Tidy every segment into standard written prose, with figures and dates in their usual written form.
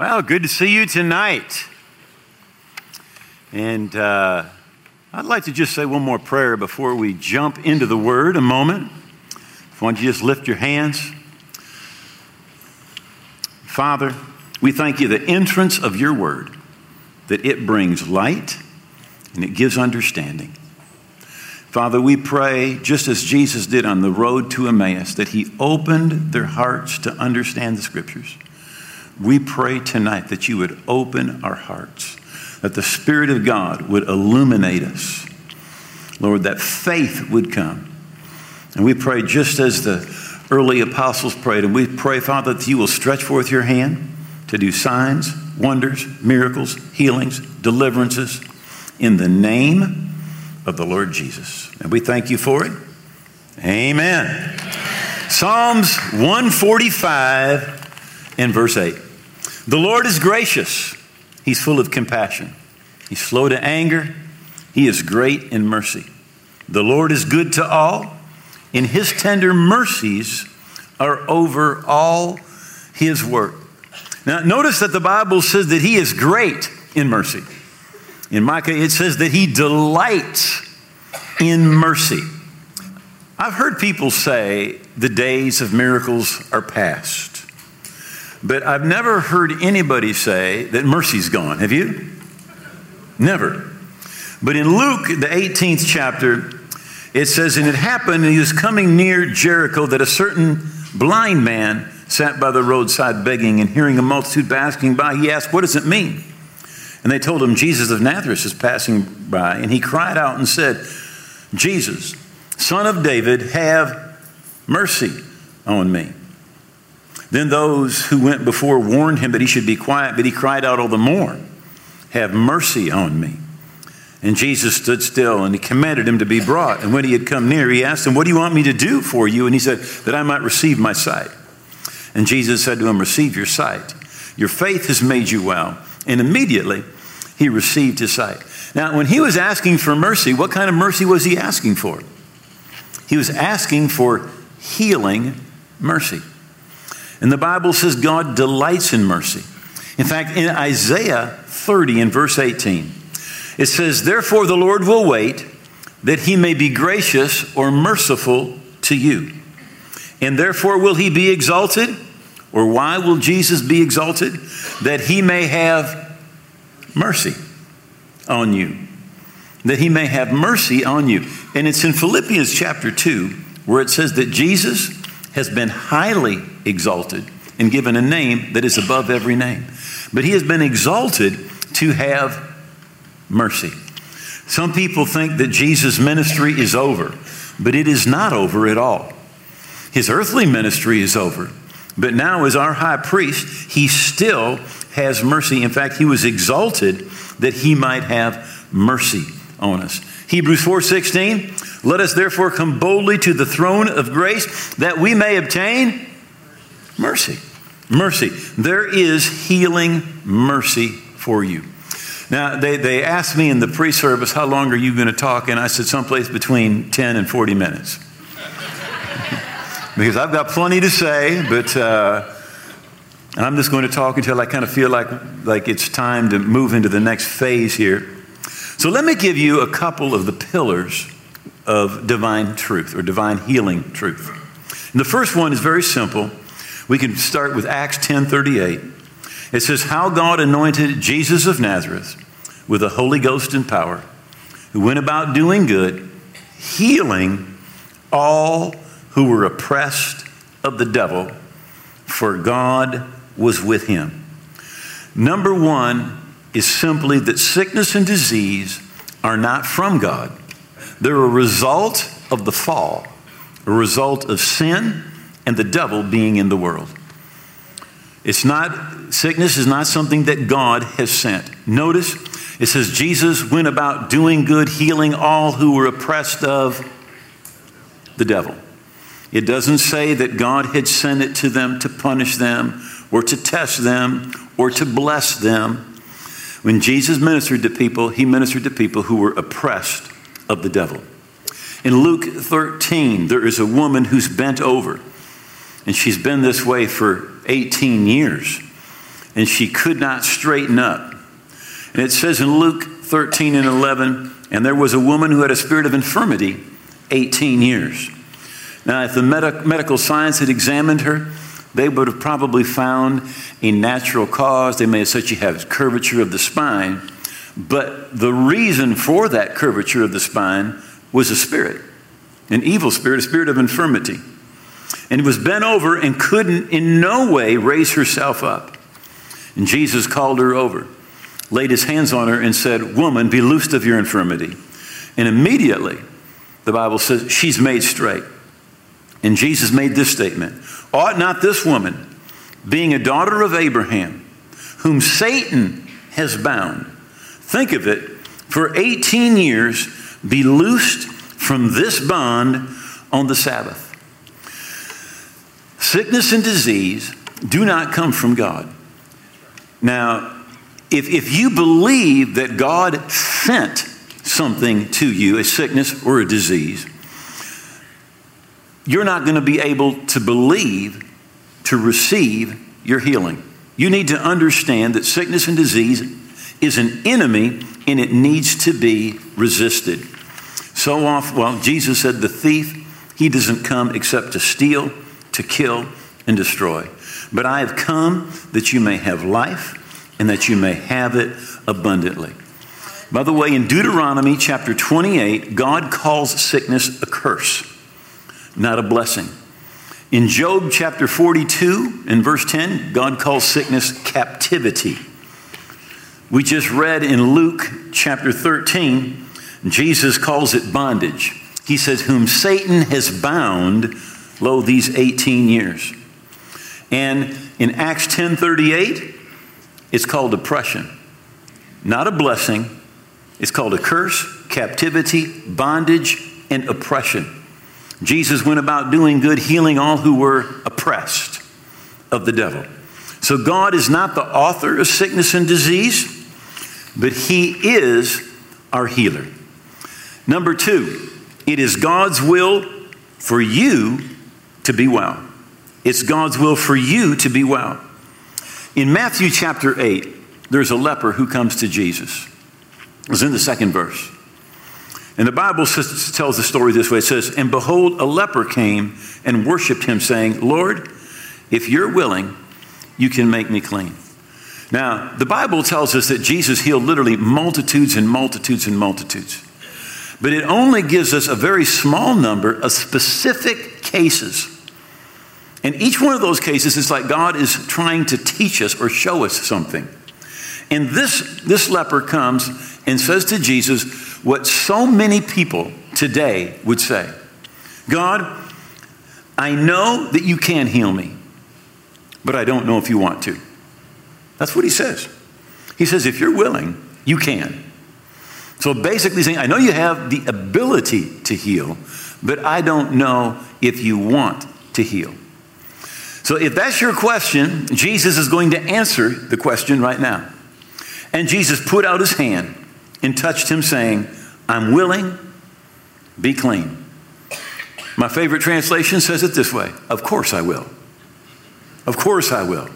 Well, good to see you tonight. And I'd like to just say one more prayer before we jump into the Word a moment. Why don't you just lift your hands? Father, we thank you the entrance of your Word, that it brings light and it gives understanding. Father, we pray, just as Jesus did on the road to Emmaus, that he opened their hearts to understand the Scriptures. We pray tonight that you would open our hearts, that the Spirit of God would illuminate us. Lord, that faith would come. And we pray just as the early apostles prayed, and we pray, Father, that you will stretch forth your hand to do signs, wonders, miracles, healings, deliverances in the name of the Lord Jesus. And we thank you for it. Amen. Psalms 145 and verse 8. The Lord is gracious. He's full of compassion. He's slow to anger. He is great in mercy. The Lord is good to all, and his tender mercies are over all his work. Now, notice that the Bible says that he is great in mercy. In Micah, it says that he delights in mercy. I've heard people say the days of miracles are past. But I've never heard anybody say that mercy's gone. Have you? Never. But in Luke, the 18th chapter, it says, and it happened, and he was coming near Jericho, that a certain blind man sat by the roadside begging, and hearing a multitude passing by, he asked, what does it mean? And they told him, Jesus of Nazareth is passing by. And he cried out and said, Jesus, Son of David, have mercy on me. Then those who went before warned him that he should be quiet, but he cried out all the more, have mercy on me. And Jesus stood still, and he commanded him to be brought. And when he had come near, he asked him, what do you want me to do for you? And he said, that I might receive my sight. And Jesus said to him, receive your sight. Your faith has made you well. And immediately he received his sight. Now, when he was asking for mercy, what kind of mercy was he asking for? He was asking for healing mercy. And the Bible says God delights in mercy. In fact, in Isaiah 30 and verse 18, it says, therefore the Lord will wait that he may be gracious or merciful to you. And therefore will he be exalted? Or why will Jesus be exalted? That he may have mercy on you. That he may have mercy on you. And it's in Philippians chapter 2 where it says that Jesus has been highly exalted and given a name that is above every name. But he has been exalted to have mercy. Some people think that Jesus' ministry is over, but it is not over at all. His earthly ministry is over, but now as our high priest, he still has mercy. In fact, he was exalted that he might have mercy on us. Hebrews 4:16, let us therefore come boldly to the throne of grace that we may obtain mercy. Mercy. There is healing mercy for you. Now, they asked me in the pre-service, how long are you going to talk? And I said someplace between 10 and 40 minutes. Because I've got plenty to say, but I'm just going to talk until I kind of feel like it's time to move into the next phase here. So let me give you a couple of the pillars of divine truth or divine healing truth. And the first one is very simple. We can start with Acts 10:38. It says, how God anointed Jesus of Nazareth with the Holy Ghost and power, who went about doing good, healing all who were oppressed of the devil, for God was with him. Number one is simply that sickness and disease are not from God. They're a result of the fall, a result of sin and the devil being in the world. Sickness is not something that God has sent. Notice it says Jesus went about doing good, healing all who were oppressed of the devil. It doesn't say that God had sent it to them to punish them or to test them or to bless them. When Jesus ministered to people, he ministered to people who were oppressed of the devil. In Luke 13, there is a woman who's bent over, and she's been this way for 18 years. and she could not straighten up. And it says in Luke 13 and 11, and there was a woman who had a spirit of infirmity 18 years. Now, if the medical science had examined her, they would have probably found a natural cause. They may have said she had curvature of the spine, but the reason for that curvature of the spine was a spirit, an evil spirit, a spirit of infirmity. And it was bent over and couldn't in no way raise herself up. And Jesus called her over, laid his hands on her and said, "Woman, be loosed of your infirmity." And immediately, the Bible says, she's made straight. And Jesus made this statement, "Ought not this woman, being a daughter of Abraham, whom Satan has bound, think of it, for 18 years, be loosed from this bond on the Sabbath?" Sickness and disease do not come from God. Now, if you believe that God sent something to you, a sickness or a disease, you're not going to be able to believe to receive your healing. You need to understand that sickness and disease is an enemy and it needs to be resisted. So often, Jesus said the thief, he doesn't come except to steal, to kill, and destroy. But I have come that you may have life and that you may have it abundantly. By the way, in Deuteronomy chapter 28, God calls sickness a curse, not a blessing. In Job chapter 42 and verse 10, God calls sickness captivity. We just read in Luke chapter 13, Jesus calls it bondage. He says, "Whom Satan has bound, lo, these 18 years." And in Acts 10:38, it's called oppression. Not a blessing. It's called a curse, captivity, bondage, and oppression. Jesus went about doing good, healing all who were oppressed of the devil. So God is not the author of sickness and disease, but he is our healer. Number two, it is God's will for you to be well. It's God's will for you to be well. In Matthew chapter 8, there's a leper who comes to Jesus. It's in the second verse. And the Bible tells the story this way. It says, "And behold, a leper came and worshiped him, saying, 'Lord, if you're willing, you can make me clean.'" Now, the Bible tells us that Jesus healed literally multitudes and multitudes and multitudes. But it only gives us a very small number of specific cases. And each one of those cases is like God is trying to teach us or show us something. And this leper comes and says to Jesus what so many people today would say. "God, I know that you can heal me, but I don't know if you want to." That's what he says. He says, "If you're willing, you can." So basically saying, I know you have the ability to heal, but I don't know if you want to heal. So if that's your question, Jesus is going to answer the question right now. And Jesus put out his hand and touched him, saying, "I'm willing, be clean." My favorite translation says it this way, "Of course I will. Of course I will.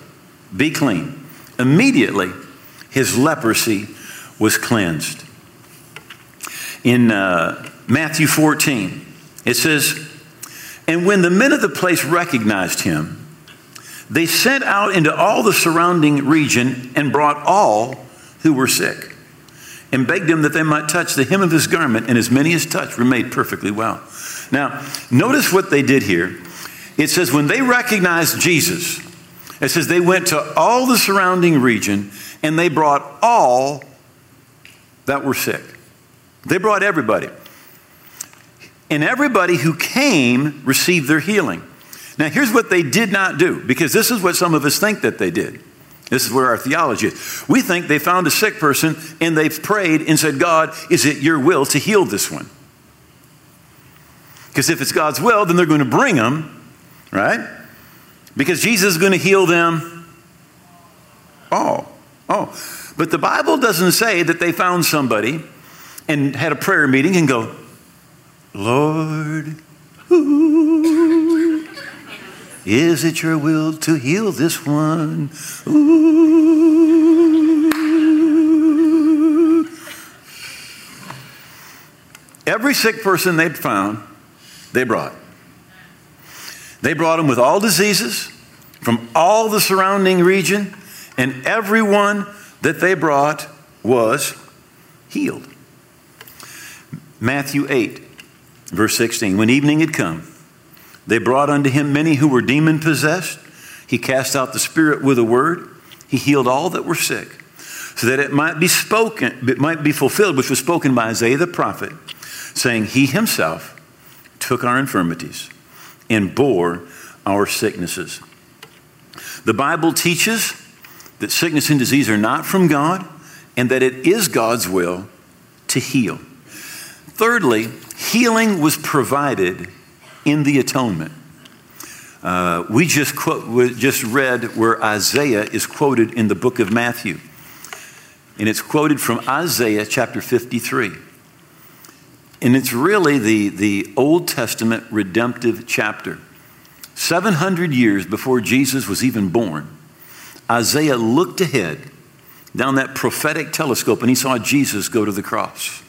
Be clean." Immediately, his leprosy was cleansed. In Matthew 14, it says, "And when the men of the place recognized him, they sent out into all the surrounding region and brought all who were sick and begged him that they might touch the hem of his garment, and as many as touched were made perfectly well." Now, notice what they did here. It says when they recognized Jesus, it says they went to all the surrounding region and they brought all that were sick. They brought everybody. And everybody who came received their healing. Now, here's what they did not do, because this is what some of us think that they did. This is where our theology is. We think they found a sick person and they've prayed and said, "God, is it your will to heal this one?" Because if it's God's will, then they're going to bring them, right? Because Jesus is going to heal them all. Oh, but the Bible doesn't say that they found somebody and had a prayer meeting and go, "Lord, ooh, is it your will to heal this one? Ooh." Every sick person they'd found, they brought. They brought them with all diseases from all the surrounding region, and everyone that they brought was healed. Matthew 8, verse 16. When evening had come, they brought unto him many who were demon-possessed. He cast out the spirit with a word. He healed all that were sick, so that it might be fulfilled, which was spoken by Isaiah the prophet, saying, He himself took our infirmities and bore our sicknesses. The Bible teaches that sickness and disease are not from God, and that it is God's will to heal. Thirdly, healing was provided in the atonement. We just read where Isaiah is quoted in the book of Matthew. And it's quoted from Isaiah chapter 53. And it's really the Old Testament redemptive chapter. 700 years before Jesus was even born, Isaiah looked ahead down that prophetic telescope and he saw Jesus go to the cross.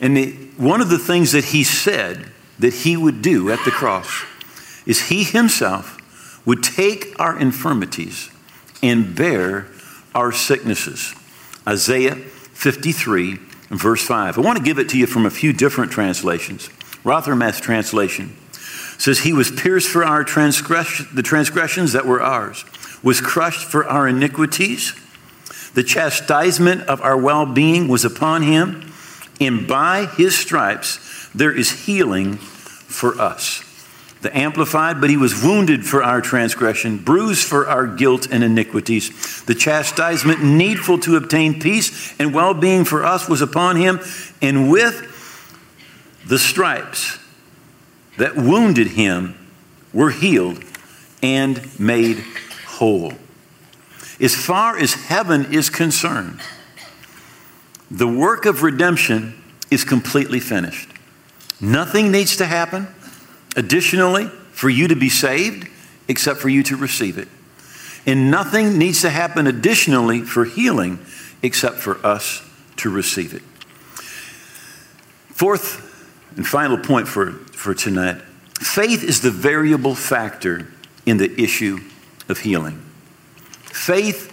And one of the things that he said that he would do at the cross is he himself would take our infirmities and bear our sicknesses. Isaiah 53 and verse 5. I want to give it to you from a few different translations. Rothermeth's translation says, He was pierced for our transgressions that were ours, was crushed for our iniquities. The chastisement of our well-being was upon him, and by his stripes there is healing for us. The Amplified, but he was wounded for our transgression, bruised for our guilt and iniquities. The chastisement needful to obtain peace and well-being for us was upon him, and with the stripes that wounded him were healed and made whole. As far as heaven is concerned, the work of redemption is completely finished. Nothing needs to happen additionally for you to be saved except for you to receive it. And nothing needs to happen additionally for healing except for us to receive it. Fourth and final point for tonight, faith is the variable factor in the issue of healing. Faith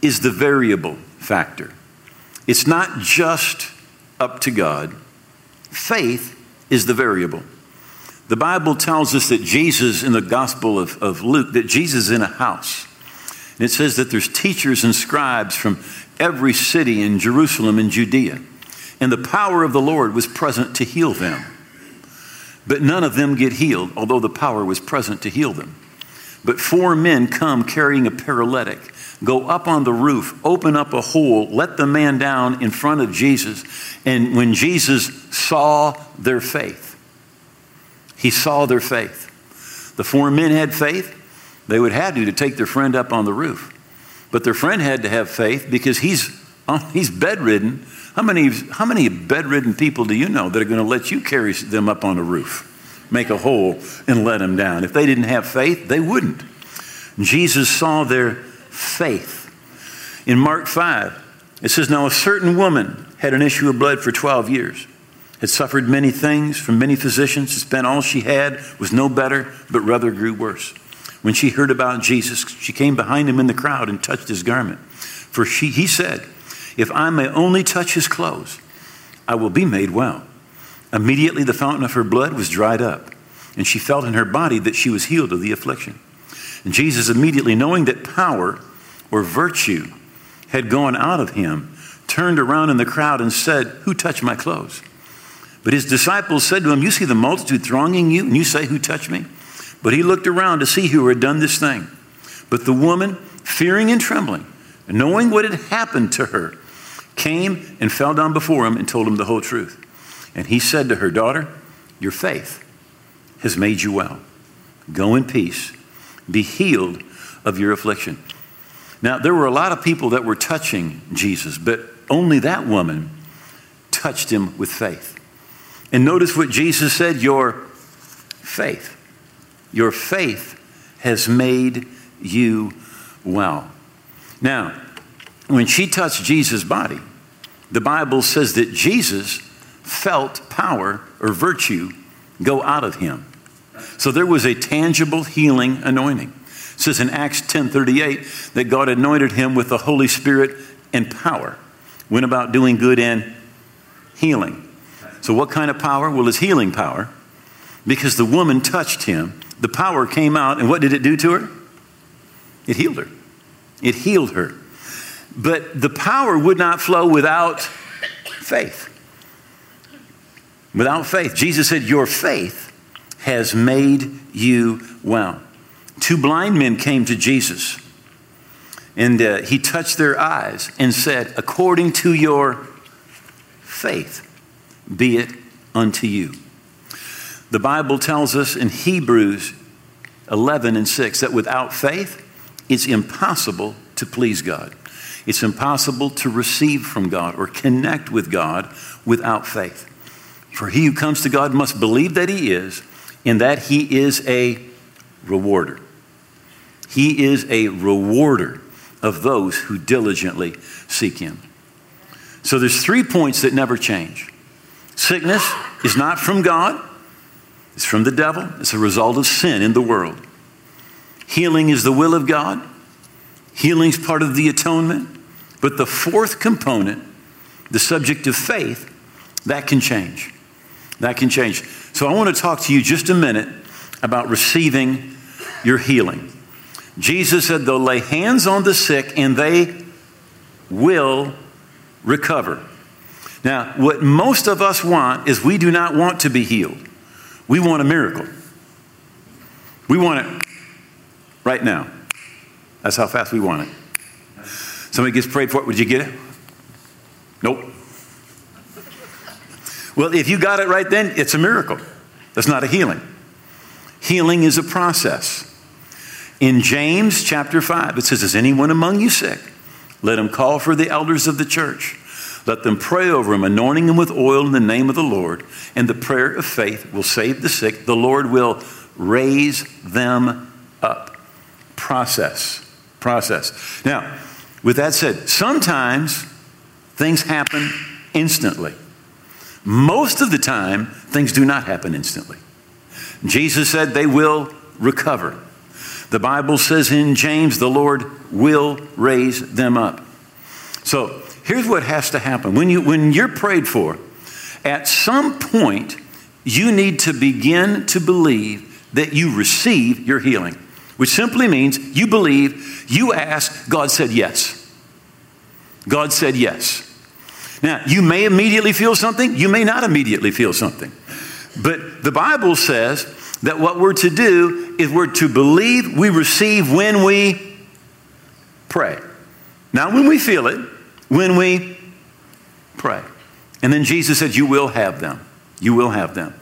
is the variable factor. It's not just up to God. Faith is the variable. The Bible tells us that Jesus, in the Gospel of Luke, that Jesus is in a house. And it says that there's teachers and scribes from every city in Jerusalem and Judea. And the power of the Lord was present to heal them. But none of them get healed, although the power was present to heal them. But four men come carrying a paralytic, go up on the roof, open up a hole, let the man down in front of Jesus. And when Jesus saw their faith, he saw their faith. The four men had faith. They would have to take their friend up on the roof. But their friend had to have faith because he's bedridden. How many bedridden people do you know that are going to let you carry them up on a roof? Make a hole and let them down. If they didn't have faith, they wouldn't. Jesus saw their faith. In Mark 5, it says, Now a certain woman had an issue of blood for 12 years, had suffered many things from many physicians, spent all she had, was no better, but rather grew worse. When she heard about Jesus, she came behind him in the crowd and touched his garment. For he said, If I may only touch his clothes, I will be made well. Immediately the fountain of her blood was dried up, and she felt in her body that she was healed of the affliction. And Jesus, immediately knowing that power or virtue had gone out of him, turned around in the crowd and said, Who touched my clothes? But his disciples said to him, You see the multitude thronging you, and you say, Who touched me? But he looked around to see who had done this thing. But the woman, fearing and trembling, and knowing what had happened to her, came and fell down before him and told him the whole truth. And he said to her, Daughter, your faith has made you well. Go in peace. Be healed of your affliction. Now, there were a lot of people that were touching Jesus, but only that woman touched him with faith. And notice what Jesus said, your faith has made you well. Now, when she touched Jesus' body, the Bible says that Jesus felt power or virtue go out of him. So there was a tangible healing anointing. It says in Acts 10:38 that God anointed him with the Holy Spirit and power, went about doing good and healing. So what kind of power? Well, it's healing power, because the woman touched him. The power came out, and what did it do to her? It healed her. It healed her. But the power would not flow without faith. Without faith. Jesus said, your faith has made you well. Two blind men came to Jesus, and he touched their eyes and said, according to your faith, be it unto you. The Bible tells us in Hebrews 11:6 that without faith, it's impossible to please God. It's impossible to receive from God or connect with God without faith. For he who comes to God must believe that he is, and that he is a rewarder. He is a rewarder of those who diligently seek him. So there's 3 points that never change. Sickness is not from God. It's from the devil. It's a result of sin in the world. Healing is the will of God. Healing's part of the atonement. But the fourth component, the subject of faith, that can change. That can change. So I want to talk to you just a minute about receiving your healing. Jesus said they'll lay hands on the sick and they will recover. Now, what most of us want is we do not want to be healed. We want a miracle. We want it right now. That's how fast we want it. Somebody gets prayed for it. Would you get it? Nope. Well, if you got it right then, it's a miracle. That's not a healing. Healing is a process. In James chapter 5, it says, is anyone among you sick? Let him call for the elders of the church. Let them pray over him, anointing him with oil in the name of the Lord. And the prayer of faith will save the sick. The Lord will raise them up. Process. Now, with that said, sometimes things happen instantly. Most of the time, things do not happen instantly. Jesus said they will recover. The Bible says in James, the Lord will raise them up. So, here's what has to happen. When you're prayed for, at some point, you need to begin to believe that you receive your healing, which simply means you believe, you ask, God said yes. God said yes. Now, you may immediately feel something. You may not immediately feel something. But the Bible says that what we're to do is we're to believe we receive when we pray. Not when we feel it. When we pray. And then Jesus said, you will have them. You will have them.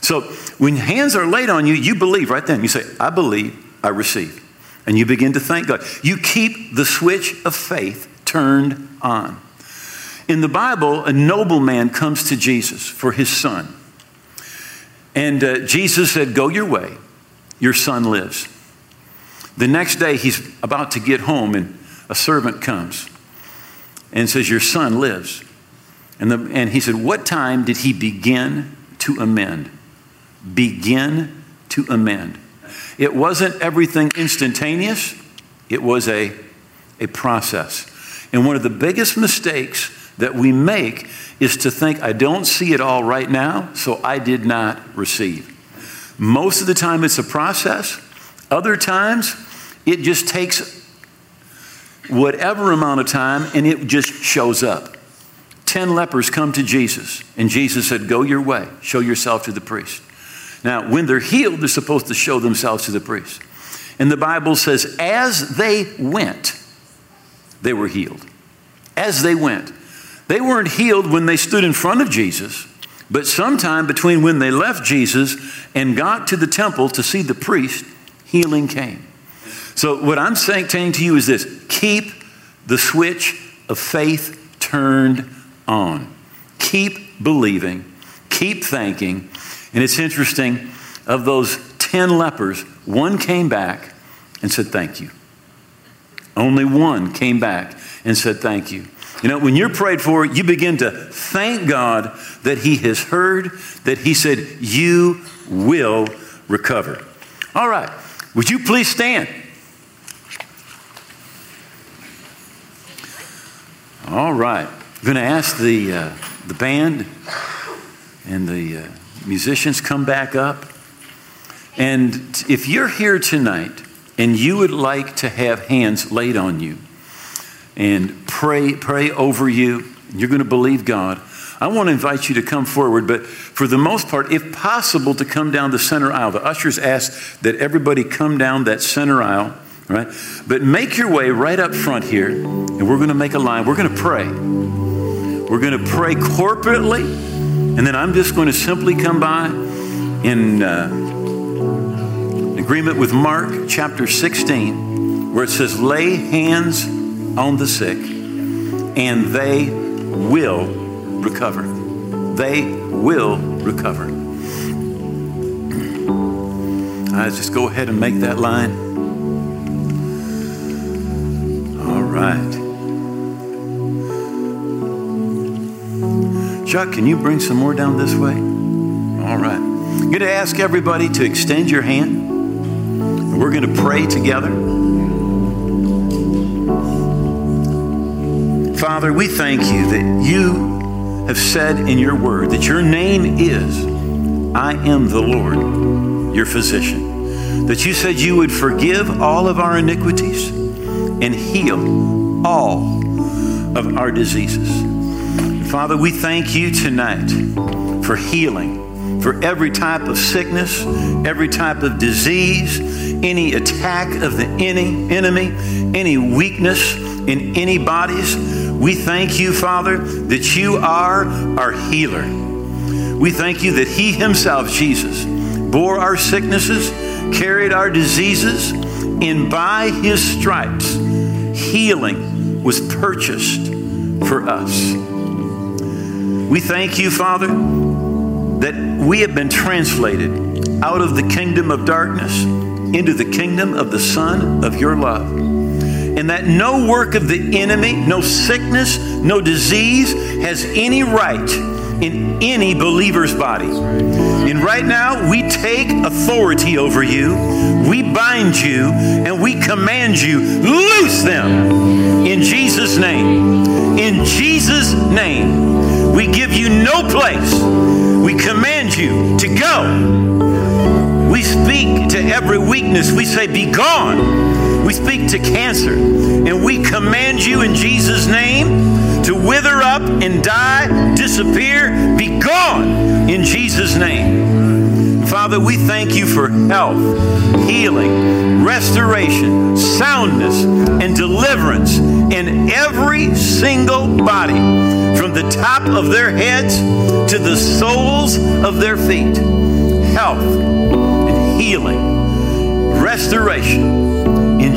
So when hands are laid on you, you believe right then. You say, I believe, I receive. And you begin to thank God. You keep the switch of faith turned on. In the Bible, a nobleman comes to Jesus for his son. And Jesus said, go your way. Your son lives. The next day, he's about to get home and a servant comes and says, your son lives. And he said, what time did he begin to amend? Begin to amend. It wasn't everything instantaneous. It was a process. And one of the biggest mistakes that we make is to think, I don't see it all right now, so I did not receive. Most of the time it's a process. Other times it just takes whatever amount of time, and it just shows up. 10 lepers come to Jesus, and Jesus said, go your way, show yourself to the priest. Now, when they're healed, they're supposed to show themselves to the priest. And the Bible says, as they went, they were healed. As they went. They weren't healed when they stood in front of Jesus, but sometime between when they left Jesus and got to the temple to see the priest, healing came. So what I'm saying to you is this. Keep the switch of faith turned on. Keep believing. Keep thanking. And it's interesting, of those 10 lepers, one came back and said, thank you. Only one came back and said, thank you. You know, when you're prayed for, you begin to thank God that he has heard, that he said, you will recover. All right. Would you please stand? All right. I'm going to ask the band and the musicians come back up. And if you're here tonight and you would like to have hands laid on you, and pray over you. You're going to believe God. I want to invite you to come forward, but for the most part, if possible, to come down the center aisle. The ushers ask that everybody come down that center aisle, right? But make your way right up front here, and we're going to make a line. We're going to pray. We're going to pray corporately, and then I'm just going to simply come by in agreement with Mark chapter 16, where it says, lay hands on the sick, and they will recover. They will recover. I just go ahead and make that line. All right. Chuck, can you bring some more down this way? All right. I'm going to ask everybody to extend your hand. And we're going to pray together. Father, we thank you that you have said in your word that your name is, I am the Lord, your physician. That you said you would forgive all of our iniquities and heal all of our diseases. Father, we thank you tonight for healing, for every type of sickness, every type of disease, any attack of the enemy, any weakness in any bodies. We thank you, Father, that you are our healer. We thank you that he himself, Jesus, bore our sicknesses, carried our diseases, and by his stripes, healing was purchased for us. We thank you, Father, that we have been translated out of the kingdom of darkness into the kingdom of the Son of your love. And that no work of the enemy, no sickness, no disease has any right in any believer's body. And right now, we take authority over you, we bind you, and we command you, loose them in Jesus' name. In Jesus' name, we give you no place. We command you to go. We speak to every weakness. We say, be gone. We speak to cancer, and we command you in Jesus' name to wither up and die, disappear, be gone in Jesus' name. Father, we thank you for health, healing, restoration, soundness, and deliverance in every single body, from the top of their heads to the soles of their feet. Health and healing, restoration. In